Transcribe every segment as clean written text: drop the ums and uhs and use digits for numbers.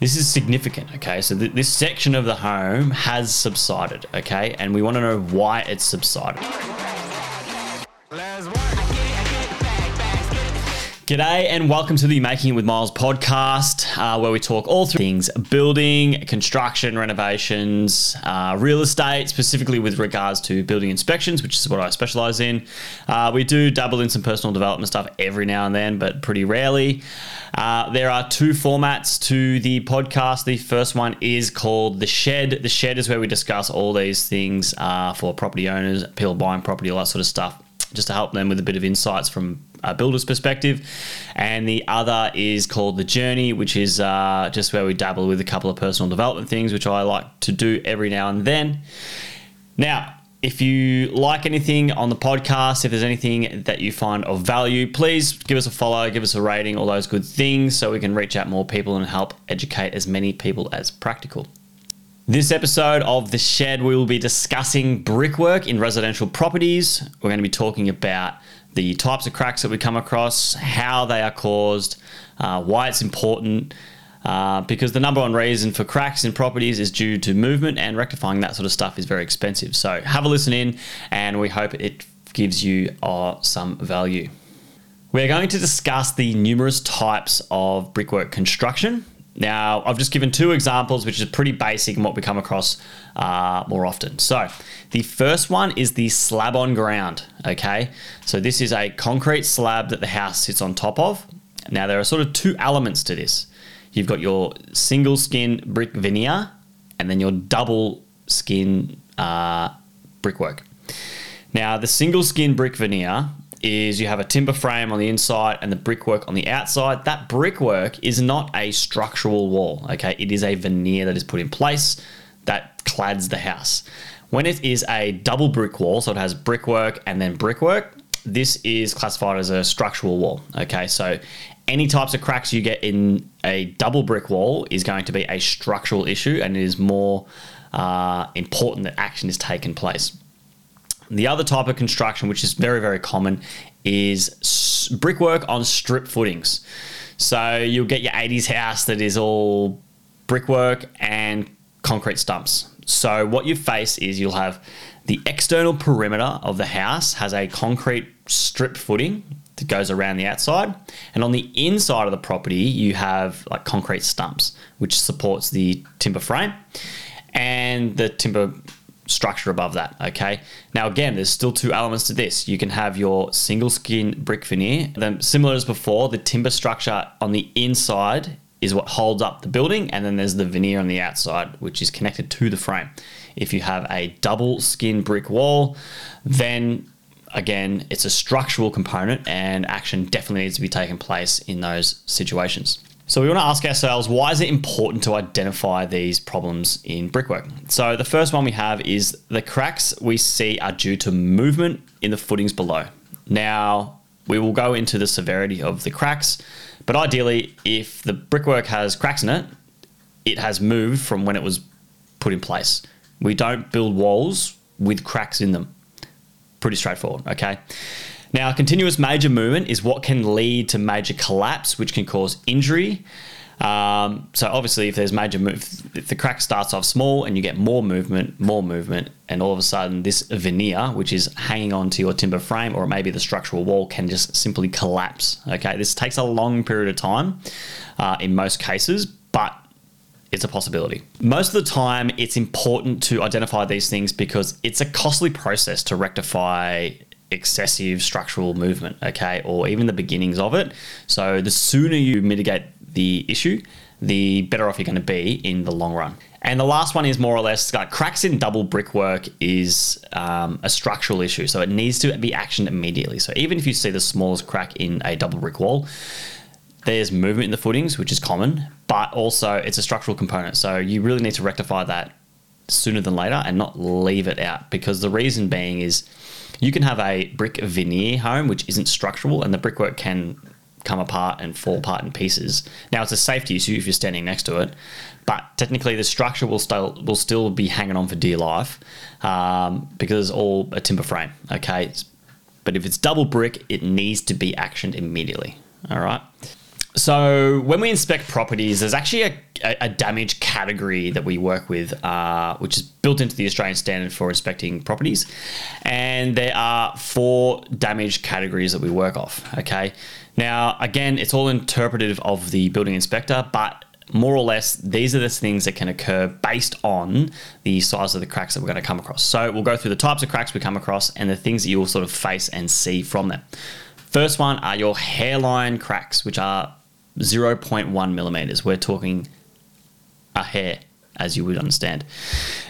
This is significant, okay? So this section of the home has subsided, okay? And we want to know why it's subsided. G'day and welcome to the Making It With Myles podcast, where we talk all through things building, construction, renovations, real estate, specifically with regards to building inspections, which is what I specialize in. We do dabble in some personal development stuff every now and then, but pretty rarely. There are two formats to the podcast. The first one is called The Shed. The Shed is where we discuss all these things for property owners, people buying property, all that sort of stuff, just to help them with a bit of insights from a builder's perspective. And the other is called The Journey, which is just where we dabble with a couple of personal development things, which I like to do every now and then. Now, if you like anything on the podcast, if there's anything that you find of value, please give us a follow, give us a rating, all those good things, so we can reach out more people and help educate as many people as practical. This episode of The Shed, we will be discussing brickwork in residential properties. We're going to be talking about the types of cracks that we come across, how they are caused, why it's important, because the number one reason for cracks in properties is due to movement, and rectifying that sort of stuff is very expensive. So have a listen in, and we hope it gives you some value. We're going to discuss the numerous types of brickwork construction. Now, I've just given two examples, which is pretty basic and what we come across more often. So the first one is the slab on ground, okay? So this is a concrete slab that the house sits on top of. Now, there are sort of two elements to this. You've got your single skin brick veneer and then your double skin brickwork. Now, the single skin brick veneer is you have a timber frame on the inside and the brickwork on the outside. That brickwork is not a structural wall, okay? It is a veneer that is put in place that clads the house. When it is a double brick wall, so it has brickwork and then brickwork, this is classified as a structural wall, okay? So any types of cracks you get in a double brick wall is going to be a structural issue, and it is more important that action is taken place. The other type of construction, which is very, very common, is brickwork on strip footings. So you'll get your 80s house that is all brickwork and concrete stumps. So what you face is you'll have the external perimeter of the house has a concrete strip footing that goes around the outside. And on the inside of the property, you have like concrete stumps, which supports the timber frame and the timber structure above that, okay? Now, again, there's still two elements to this. You can have your single skin brick veneer. Then, similar as before, the timber structure on the inside is what holds up the building, and then there's the veneer on the outside, which is connected to the frame. If you have a double skin brick wall, then, again, it's a structural component, and action definitely needs to be taken place in those situations. So we want to ask ourselves, why is it important to identify these problems in brickwork? So the first one we have is the cracks we see are due to movement in the footings below. Now, we will go into the severity of the cracks, but ideally, if the brickwork has cracks in it, it has moved from when it was put in place. We don't build walls with cracks in them. Pretty straightforward, okay? Now, continuous major movement is what can lead to major collapse, which can cause injury. So obviously, if there's major if the crack starts off small and you get more movement, and all of a sudden this veneer, which is hanging on to your timber frame, or maybe the structural wall, can just simply collapse. Okay, this takes a long period of time in most cases, but it's a possibility. Most of the time, it's important to identify these things because it's a costly process to rectify excessive structural movement, okay, or even the beginnings of it. So the sooner you mitigate the issue, the better off you're going to be in the long run. And the last one is more or less like cracks in double brickwork is a structural issue. So it needs to be actioned immediately. So even if you see the smallest crack in a double brick wall, there's movement in the footings, which is common, but also it's a structural component. So you really need to rectify that sooner than later and not leave it out, because the reason being is you can have a brick veneer home which isn't structural, and the brickwork can come apart and fall apart in pieces. Now, it's a safety issue if you're standing next to it, but technically the structure will still be hanging on for dear life because it's all a timber frame, okay? But if it's double brick, it needs to be actioned immediately, all right? So when we inspect properties, there's actually a, a damage category that we work with, which is built into the Australian standard for inspecting properties. And there are 4 damage categories that we work off, okay? Now, again, it's all interpretive of the building inspector, but more or less, these are the things that can occur based on the size of the cracks that we're going to come across. So we'll go through the types of cracks we come across and the things that you will sort of face and see from them. First one are your hairline cracks, which are 0.1 millimeters. We're talking a hair, as you would understand.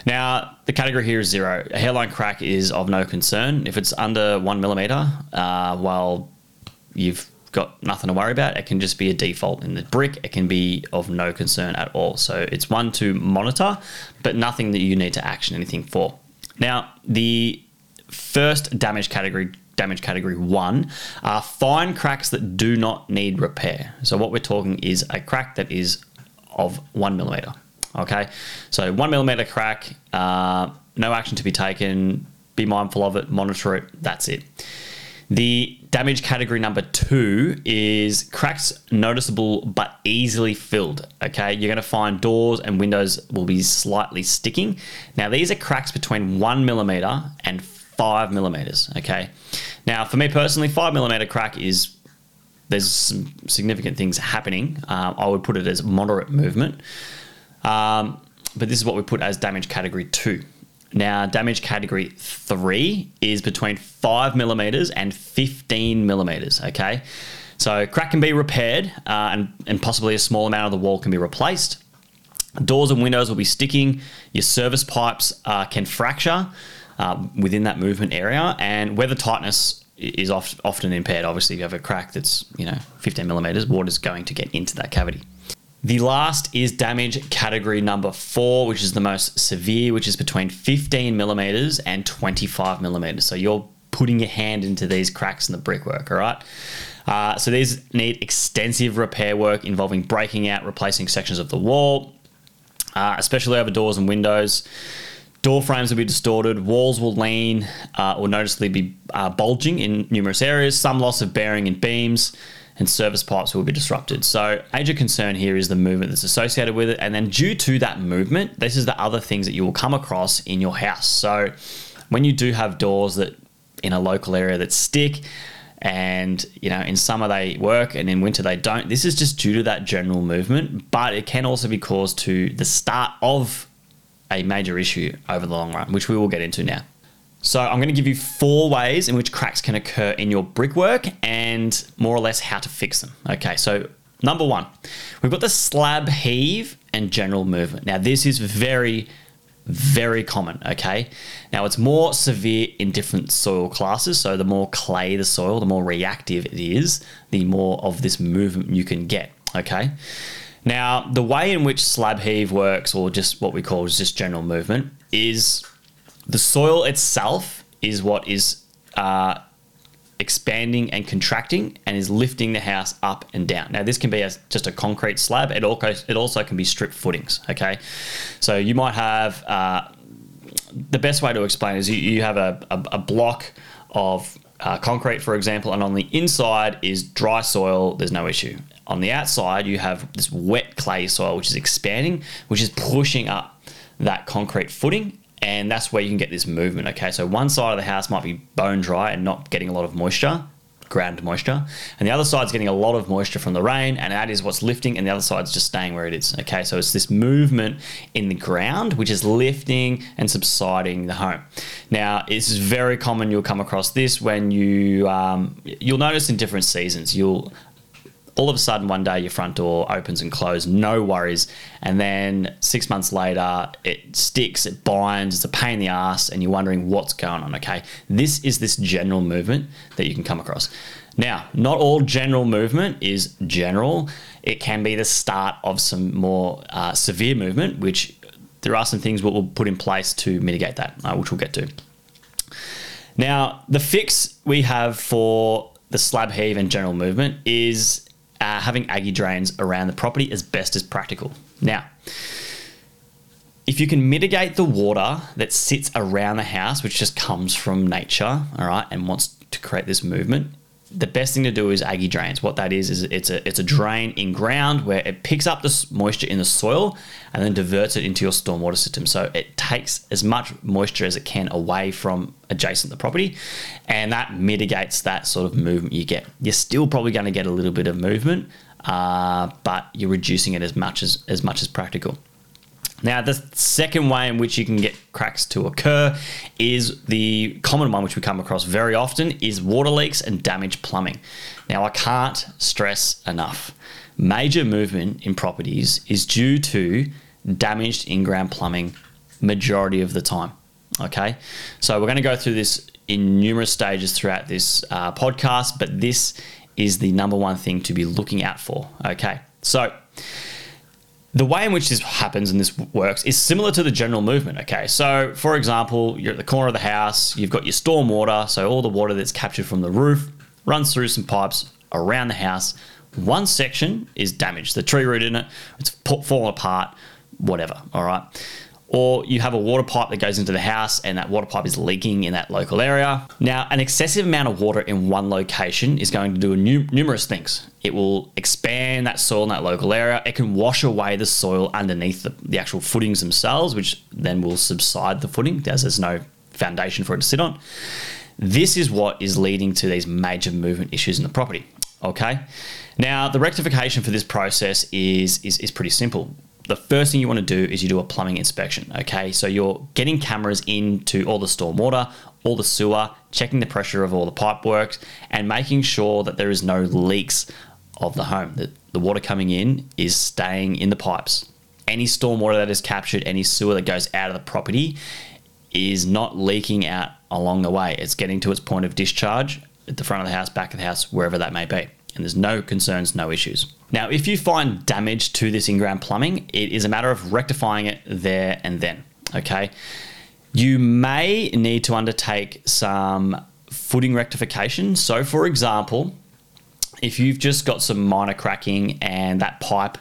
Now, the category here is 0. A hairline crack is of no concern. If it's under 1 millimeter, while you've got nothing to worry about, it can just be a default in the brick. It can be of no concern at all. So it's one to monitor, but nothing that you need to action anything for. Now, the first damage category one, are fine cracks that do not need repair. So what we're talking is a crack that is of 1 millimeter. Okay, so 1 millimeter crack, no action to be taken, be mindful of it, monitor it, that's it. The damage category number 2 is cracks noticeable but easily filled, okay? You're gonna find doors and windows will be slightly sticking. Now, these are cracks between 1 millimeter and 5 millimeters, okay? Now, for me personally, 5 millimeter crack is, there's some significant things happening. I would put it as moderate movement, but this is what we put as damage category 2. Now, damage category 3 is between 5 millimeters and 15 millimeters, okay? So crack can be repaired and possibly a small amount of the wall can be replaced. Doors and windows will be sticking. Your service pipes can fracture within that movement area, and weather tightness is often impaired. Obviously, if you have a crack that's, 15 millimeters, water's going to get into that cavity. The last is damage category number 4, which is the most severe, which is between 15 millimeters and 25 millimeters. So you're putting your hand into these cracks in the brickwork, all right? So these need extensive repair work involving breaking out, replacing sections of the wall, especially over doors and windows. Door frames will be distorted, walls will lean or noticeably be bulging in numerous areas, some loss of bearing in beams, and service pipes will be disrupted. So major concern here is the movement that's associated with it. And then due to that movement, this is the other things that you will come across in your house. So when you do have doors that in a local area that stick, and in summer they work and in winter they don't, this is just due to that general movement, but it can also be caused to the start of a major issue over the long run, which we will get into now. So I'm going to give you 4 ways in which cracks can occur in your brickwork and more or less how to fix them. Okay, so number 1, we've got the slab heave and general movement. Now, this is very, very common, okay? Now, it's more severe in different soil classes. So the more clay the soil, the more reactive it is, the more of this movement you can get, okay? Now, the way in which slab heave works, or just what we call is just general movement, is the soil itself is what is expanding and contracting and is lifting the house up and down. Now, this can be just a concrete slab. It also can be strip footings, okay? So you might have, the best way to explain is you have a block of concrete, for example, and on the inside is dry soil, there's no issue. On the outside, you have this wet clay soil, which is expanding, which is pushing up that concrete footing. And that's where you can get this movement, okay? So one side of the house might be bone dry and not getting a lot of moisture, ground moisture, and the other side's getting a lot of moisture from the rain, and that is what's lifting, and the other side's just staying where it is, okay? So it's this movement in the ground, which is lifting and subsiding the home. Now, it's very common you'll come across this when you'll notice in different seasons, all of a sudden, one day, your front door opens and closes, no worries. And then 6 months later, it sticks, it binds, it's a pain in the ass, and you're wondering what's going on, okay? This is this general movement that you can come across. Now, not all general movement is general. It can be the start of some more severe movement, which there are some things we'll put in place to mitigate that, which we'll get to. Now, the fix we have for the slab heave and general movement is having Aggie drains around the property as best as practical. Now, if you can mitigate the water that sits around the house, which just comes from nature, all right, and wants to create this movement, the best thing to do is Aggie drains. What that is it's a drain in ground where it picks up the moisture in the soil and then diverts it into your stormwater system. So it takes as much moisture as it can away from adjacent to the property, and that mitigates that sort of movement you get. You're still probably going to get a little bit of movement, but you're reducing it as much as practical. Now, the second way in which you can get cracks to occur is the common one, which we come across very often, is water leaks and damaged plumbing. Now, I can't stress enough. Major movement in properties is due to damaged in-ground plumbing majority of the time, okay? So we're going to go through this in numerous stages throughout this podcast, but this is the number one thing to be looking out for, okay? So the way in which this happens and this works is similar to the general movement, okay? So, for example, you're at the corner of the house, you've got your storm water, so all the water that's captured from the roof runs through some pipes around the house. One section is damaged, the tree root in it, it's fallen apart, whatever, all right? Or you have a water pipe that goes into the house and that water pipe is leaking in that local area. Now, an excessive amount of water in one location is going to do numerous things. It will expand that soil in that local area. It can wash away the soil underneath the actual footings themselves, which then will subside the footing as there's no foundation for it to sit on. This is what is leading to these major movement issues in the property, okay? Now, the rectification for this process is pretty simple. The first thing you want to do is you do a plumbing inspection, okay? So you're getting cameras into all the stormwater, all the sewer, checking the pressure of all the pipe works, and making sure that there is no leaks of the home, that the water coming in is staying in the pipes. Any stormwater that is captured, any sewer that goes out of the property is not leaking out along the way. It's getting to its point of discharge at the front of the house, back of the house, wherever that may be. And there's no concerns, no issues. Now, if you find damage to this in-ground plumbing, it is a matter of rectifying it there and then, okay? You may need to undertake some footing rectification. So, for example, if you've just got some minor cracking and that pipe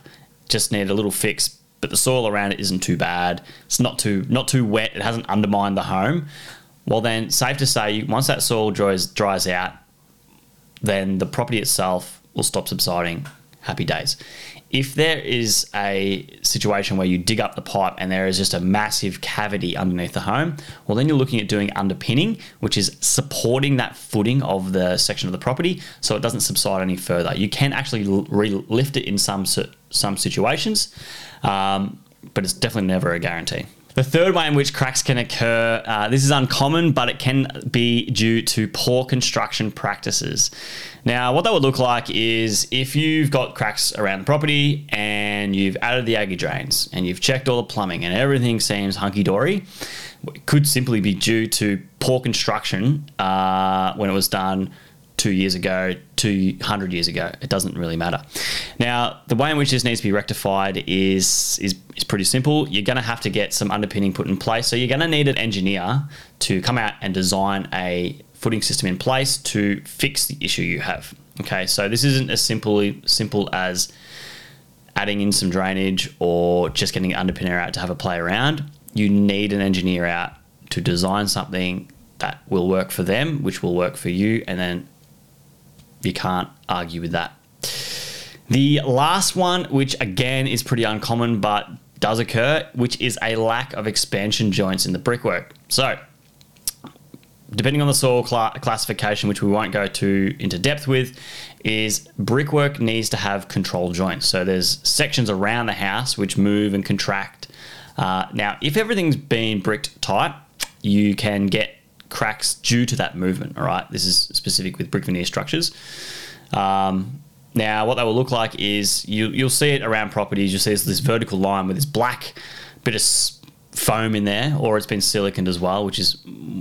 just needed a little fix, but the soil around it isn't too bad, it's not too wet, it hasn't undermined the home, well then, safe to say, once that soil dries out, then the property itself will stop subsiding. Happy days. If there is a situation where you dig up the pipe and there is just a massive cavity underneath the home, well, then you're looking at doing underpinning, which is supporting that footing of the section of the property so it doesn't subside any further. You can actually re-lift it in some situations, but it's definitely never a guarantee. The third way in which cracks can occur, this is uncommon, but it can be due to poor construction practices. Now, what that would look like is if you've got cracks around the property and you've added the Aggie drains and you've checked all the plumbing and everything seems hunky-dory, it could simply be due to poor construction when it was done 2 years ago, 200 years ago. It doesn't really matter. Now, the way in which this needs to be rectified is pretty simple. You're going to have to get some underpinning put in place. So you're going to need an engineer to come out and design a footing system in place to fix the issue you have. Okay, so this isn't as simple as adding in some drainage or just getting an underpinner out to have a play around. You need an engineer out to design something that will work for them, which will work for you, and then you can't argue with that. The last one, which again is pretty uncommon but does occur, which is a lack of expansion joints in the brickwork. So, depending on the soil classification, which we won't go too into depth with, is brickwork needs to have control joints. So there's sections around the house which move and contract. Now, if everything's been bricked tight, you can get cracks due to that movement, all right? This is specific with brick veneer structures. Now, what that will look like is you'll see it around properties. You'll see this vertical line with this black bit of foam in there, or it's been siliconed as well, which is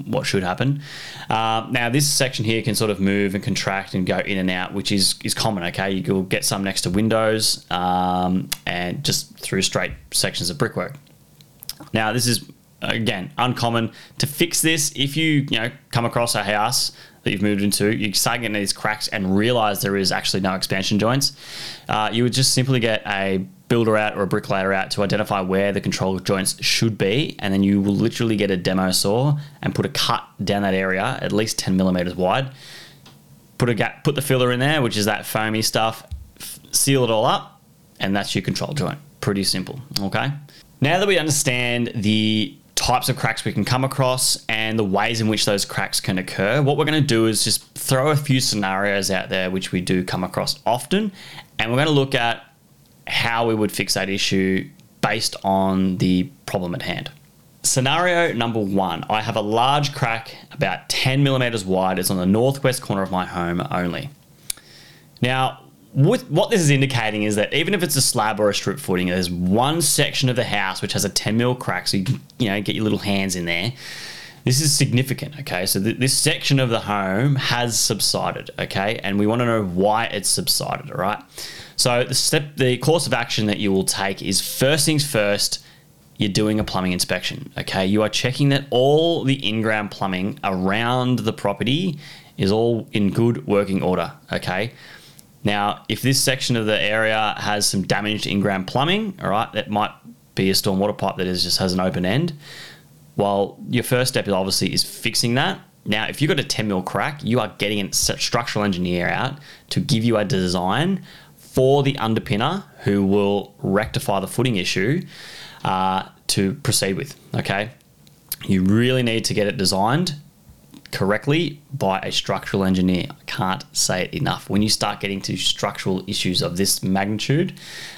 what should happen. Now, this section here can sort of move and contract and go in and out, which is common, okay? You'll get some next to windows and just through straight sections of brickwork. Now, this is, again, uncommon. To fix this, if you come across a house that you've moved into, you start getting these cracks and realize there is actually no expansion joints, you would just simply get a builder out or a bricklayer out to identify where the control joints should be, and then you will literally get a demo saw and put a cut down that area at least 10 millimeters wide put a gap, put the filler in there, which is that foamy stuff, seal it all up, and that's your control joint. Pretty simple, okay? Now that we understand the types of cracks we can come across and the ways in which those cracks can occur, what we're going to do is just throw a few scenarios out there which we do come across often, and we're going to look at how we would fix that issue based on the problem at hand. Scenario number one, I have a large crack about 10 millimeters wide. It's on the northwest corner of my home only. Now, what this is indicating is that even if it's a slab or a strip footing, there's one section of the house which has a 10 mil crack, so you can, get your little hands in there. This is significant, okay? So this section of the home has subsided, okay? And we want to know why it's subsided, all right? So the course of action that you will take is, first things first, you're doing a plumbing inspection, okay? You are checking that all the in-ground plumbing around the property is all in good working order, okay? Now, if this section of the area has some damaged in-ground plumbing, all right, that might be a stormwater pipe that just has an open end. Well, your first step is obviously fixing that. Now, if you've got a 10 mil crack, you are getting a structural engineer out to give you a design for the underpinner who will rectify the footing issue to proceed with, okay? You really need to get it designed correctly by a structural engineer. I can't say it enough. When you start getting to structural issues of this magnitude,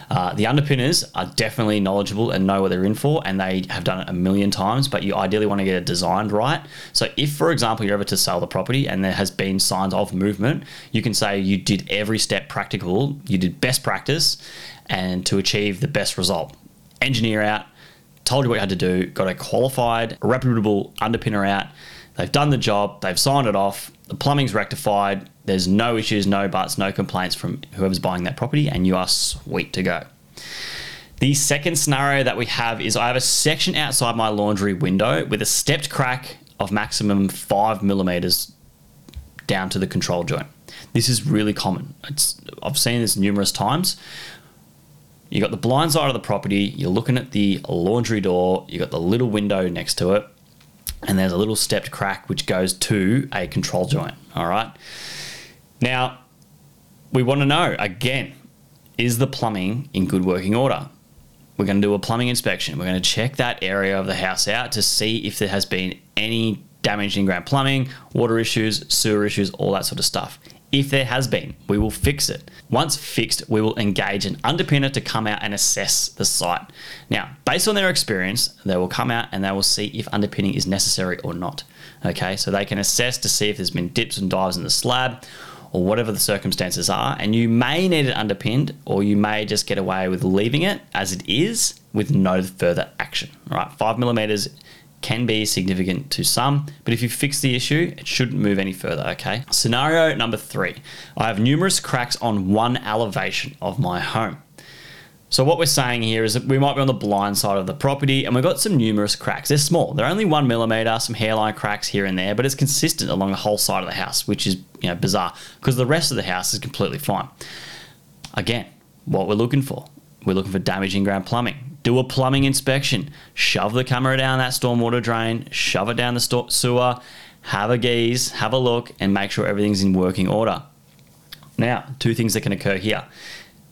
the underpinners are definitely knowledgeable and know what they're in for, and they have done it a million times, but you ideally want to get it designed right. So if, for example, you're ever to sell the property and there has been signs of movement, you can say you did every step practical, you did best practice, and to achieve the best result. Engineer out, told you what you had to do, got a qualified, reputable underpinner out, they've done the job, they've signed it off, the plumbing's rectified, there's no issues, no buts, no complaints from whoever's buying that property, and you are sweet to go. The second scenario that we have is I have a section outside my laundry window with a stepped crack of maximum 5 millimeters down to the control joint. This is really common. I've seen this numerous times. You got the blind side of the property, you're looking at the laundry door, you got the little window next to it, and there's a little stepped crack which goes to a control joint, all right? Now, we want to know, again, is the plumbing in good working order? We're going to do a plumbing inspection. We're going to check that area of the house out to see if there has been any damage in ground plumbing, water issues, sewer issues, all that sort of stuff. If there has been, we will fix it. Once fixed, we will engage an underpinner to come out and assess the site. Now, based on their experience, they will come out and they will see if underpinning is necessary or not. Okay, so they can assess to see if there's been dips and dives in the slab or whatever the circumstances are. And you may need it underpinned, or you may just get away with leaving it as it is with no further action. All right, 5 millimeters can be significant to some, but if you fix the issue, it shouldn't move any further, okay? Scenario number three, I have numerous cracks on one elevation of my home. So what we're saying here is that we might be on the blind side of the property and we've got some numerous cracks. They're small, they're only 1 millimeter, some hairline cracks here and there, but it's consistent along the whole side of the house, which is bizarre because the rest of the house is completely fine. Again, what we're looking for damage in ground plumbing. Do a plumbing inspection, shove the camera down that stormwater drain, shove it down the sewer, have a gaze, have a look, and make sure everything's in working order. Now, two things that can occur here.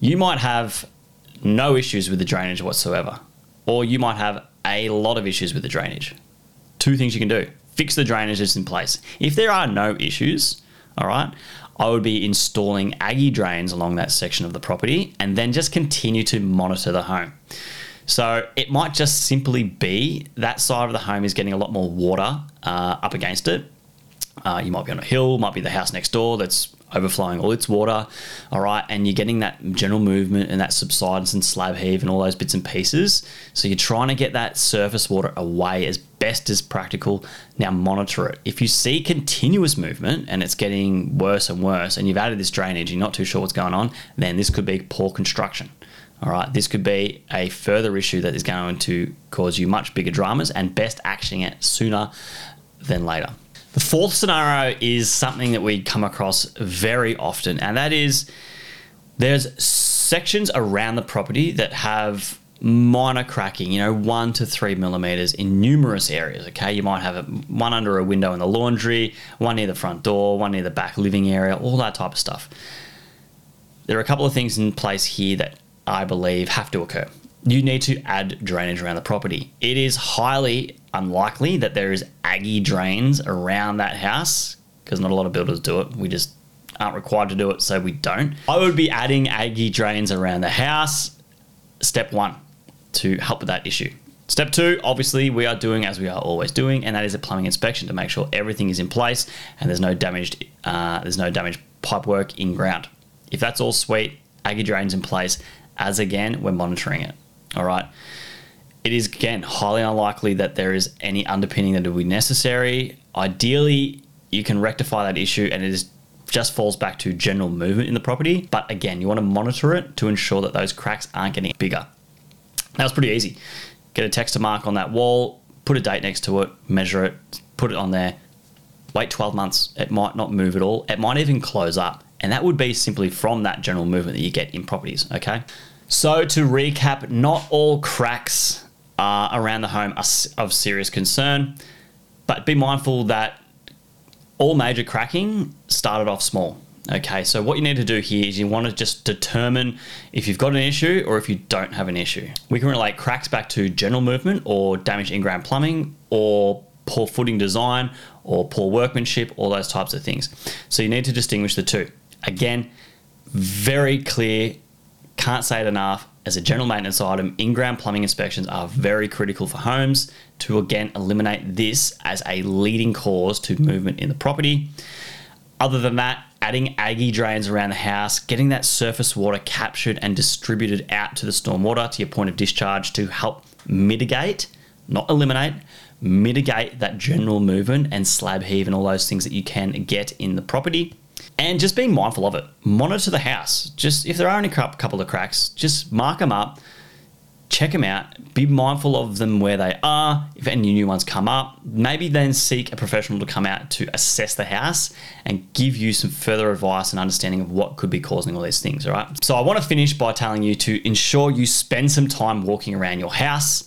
You might have no issues with the drainage whatsoever, or you might have a lot of issues with the drainage. Two things you can do. Fix the drainage that's in place. If there are no issues, all right, I would be installing Aggie drains along that section of the property and then just continue to monitor the home. So it might just simply be that side of the home is getting a lot more water up against it. You might be on a hill, might be the house next door that's overflowing all its water, all right? And you're getting that general movement and that subsidence and slab heave and all those bits and pieces. So you're trying to get that surface water away as best as practical. Now monitor it. If you see continuous movement and it's getting worse and worse and you've added this drainage, you're not too sure what's going on, then this could be poor construction. All right, this could be a further issue that is going to cause you much bigger dramas, and best actioning it sooner than later. The fourth scenario is something that we come across very often, and that is there's sections around the property that have minor cracking, 1 to 3 millimeters in numerous areas. Okay, you might have one under a window in the laundry, one near the front door, one near the back living area, all that type of stuff. There are a couple of things in place here that I believe have to occur. You need to add drainage around the property. It is highly unlikely that there is Aggie drains around that house because not a lot of builders do it. We just aren't required to do it, so we don't. I would be adding Aggie drains around the house, step one, to help with that issue. Step two, obviously, we are doing as we are always doing, and that is a plumbing inspection to make sure everything is in place and there's no damaged pipework in ground. If that's all sweet, Aggie drains in place, as again, we're monitoring it. All right. It is, again, highly unlikely that there is any underpinning that will be necessary. Ideally, you can rectify that issue, and it is just falls back to general movement in the property. But again, you want to monitor it to ensure that those cracks aren't getting bigger. That was pretty easy. Get a texture mark on that wall, put a date next to it, measure it, put it on there, wait 12 months. It might not move at all. It might even close up. And that would be simply from that general movement that you get in properties, okay? So to recap, not all cracks around the home are of serious concern, but be mindful that all major cracking started off small, okay? So what you need to do here is you want to just determine if you've got an issue or if you don't have an issue. We can relate cracks back to general movement or damaged in-ground plumbing or poor footing design or poor workmanship, all those types of things. So you need to distinguish the two. Again, very clear, can't say it enough, as a general maintenance item, in-ground plumbing inspections are very critical for homes to, again, eliminate this as a leading cause to movement in the property. Other than that, adding Aggie drains around the house, getting that surface water captured and distributed out to the stormwater, to your point of discharge, to help mitigate, not eliminate, mitigate that general movement and slab heave and all those things that you can get in the property. And just being mindful of it. Monitor the house. Just if there are any couple of cracks, just mark them up, check them out, be mindful of them where they are. If any new ones come up, maybe then seek a professional to come out to assess the house and give you some further advice and understanding of what could be causing all these things, all right? So I want to finish by telling you to ensure you spend some time walking around your house,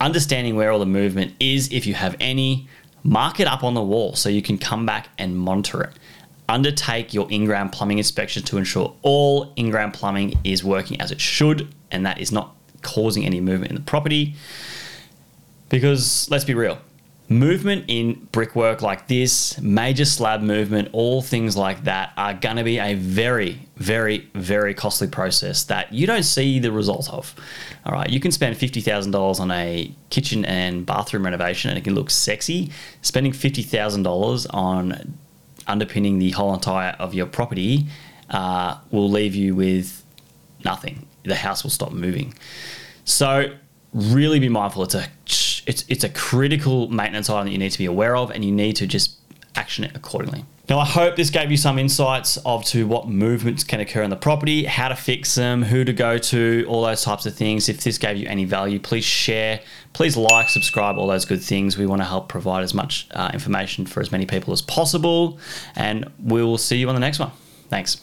understanding where all the movement is if you have any. Mark it up on the wall so you can come back and monitor it. Undertake your in-ground plumbing inspection to ensure all in-ground plumbing is working as it should and that is not causing any movement in the property. Because let's be real, movement in brickwork like this, major slab movement, all things like that are going to be a very, very, very costly process that you don't see the result of. All right, you can spend $50,000 on a kitchen and bathroom renovation and it can look sexy. Spending $50,000 on underpinning the whole entire of your property will leave you with nothing. The house will stop moving. So really be mindful. It's a critical maintenance item that you need to be aware of and you need to just action it accordingly. Now, I hope this gave you some insights to what movements can occur in the property, how to fix them, who to go to, all those types of things. If this gave you any value, please share, please like, subscribe, all those good things. We want to help provide as much information for as many people as possible, and we'll see you on the next one. Thanks.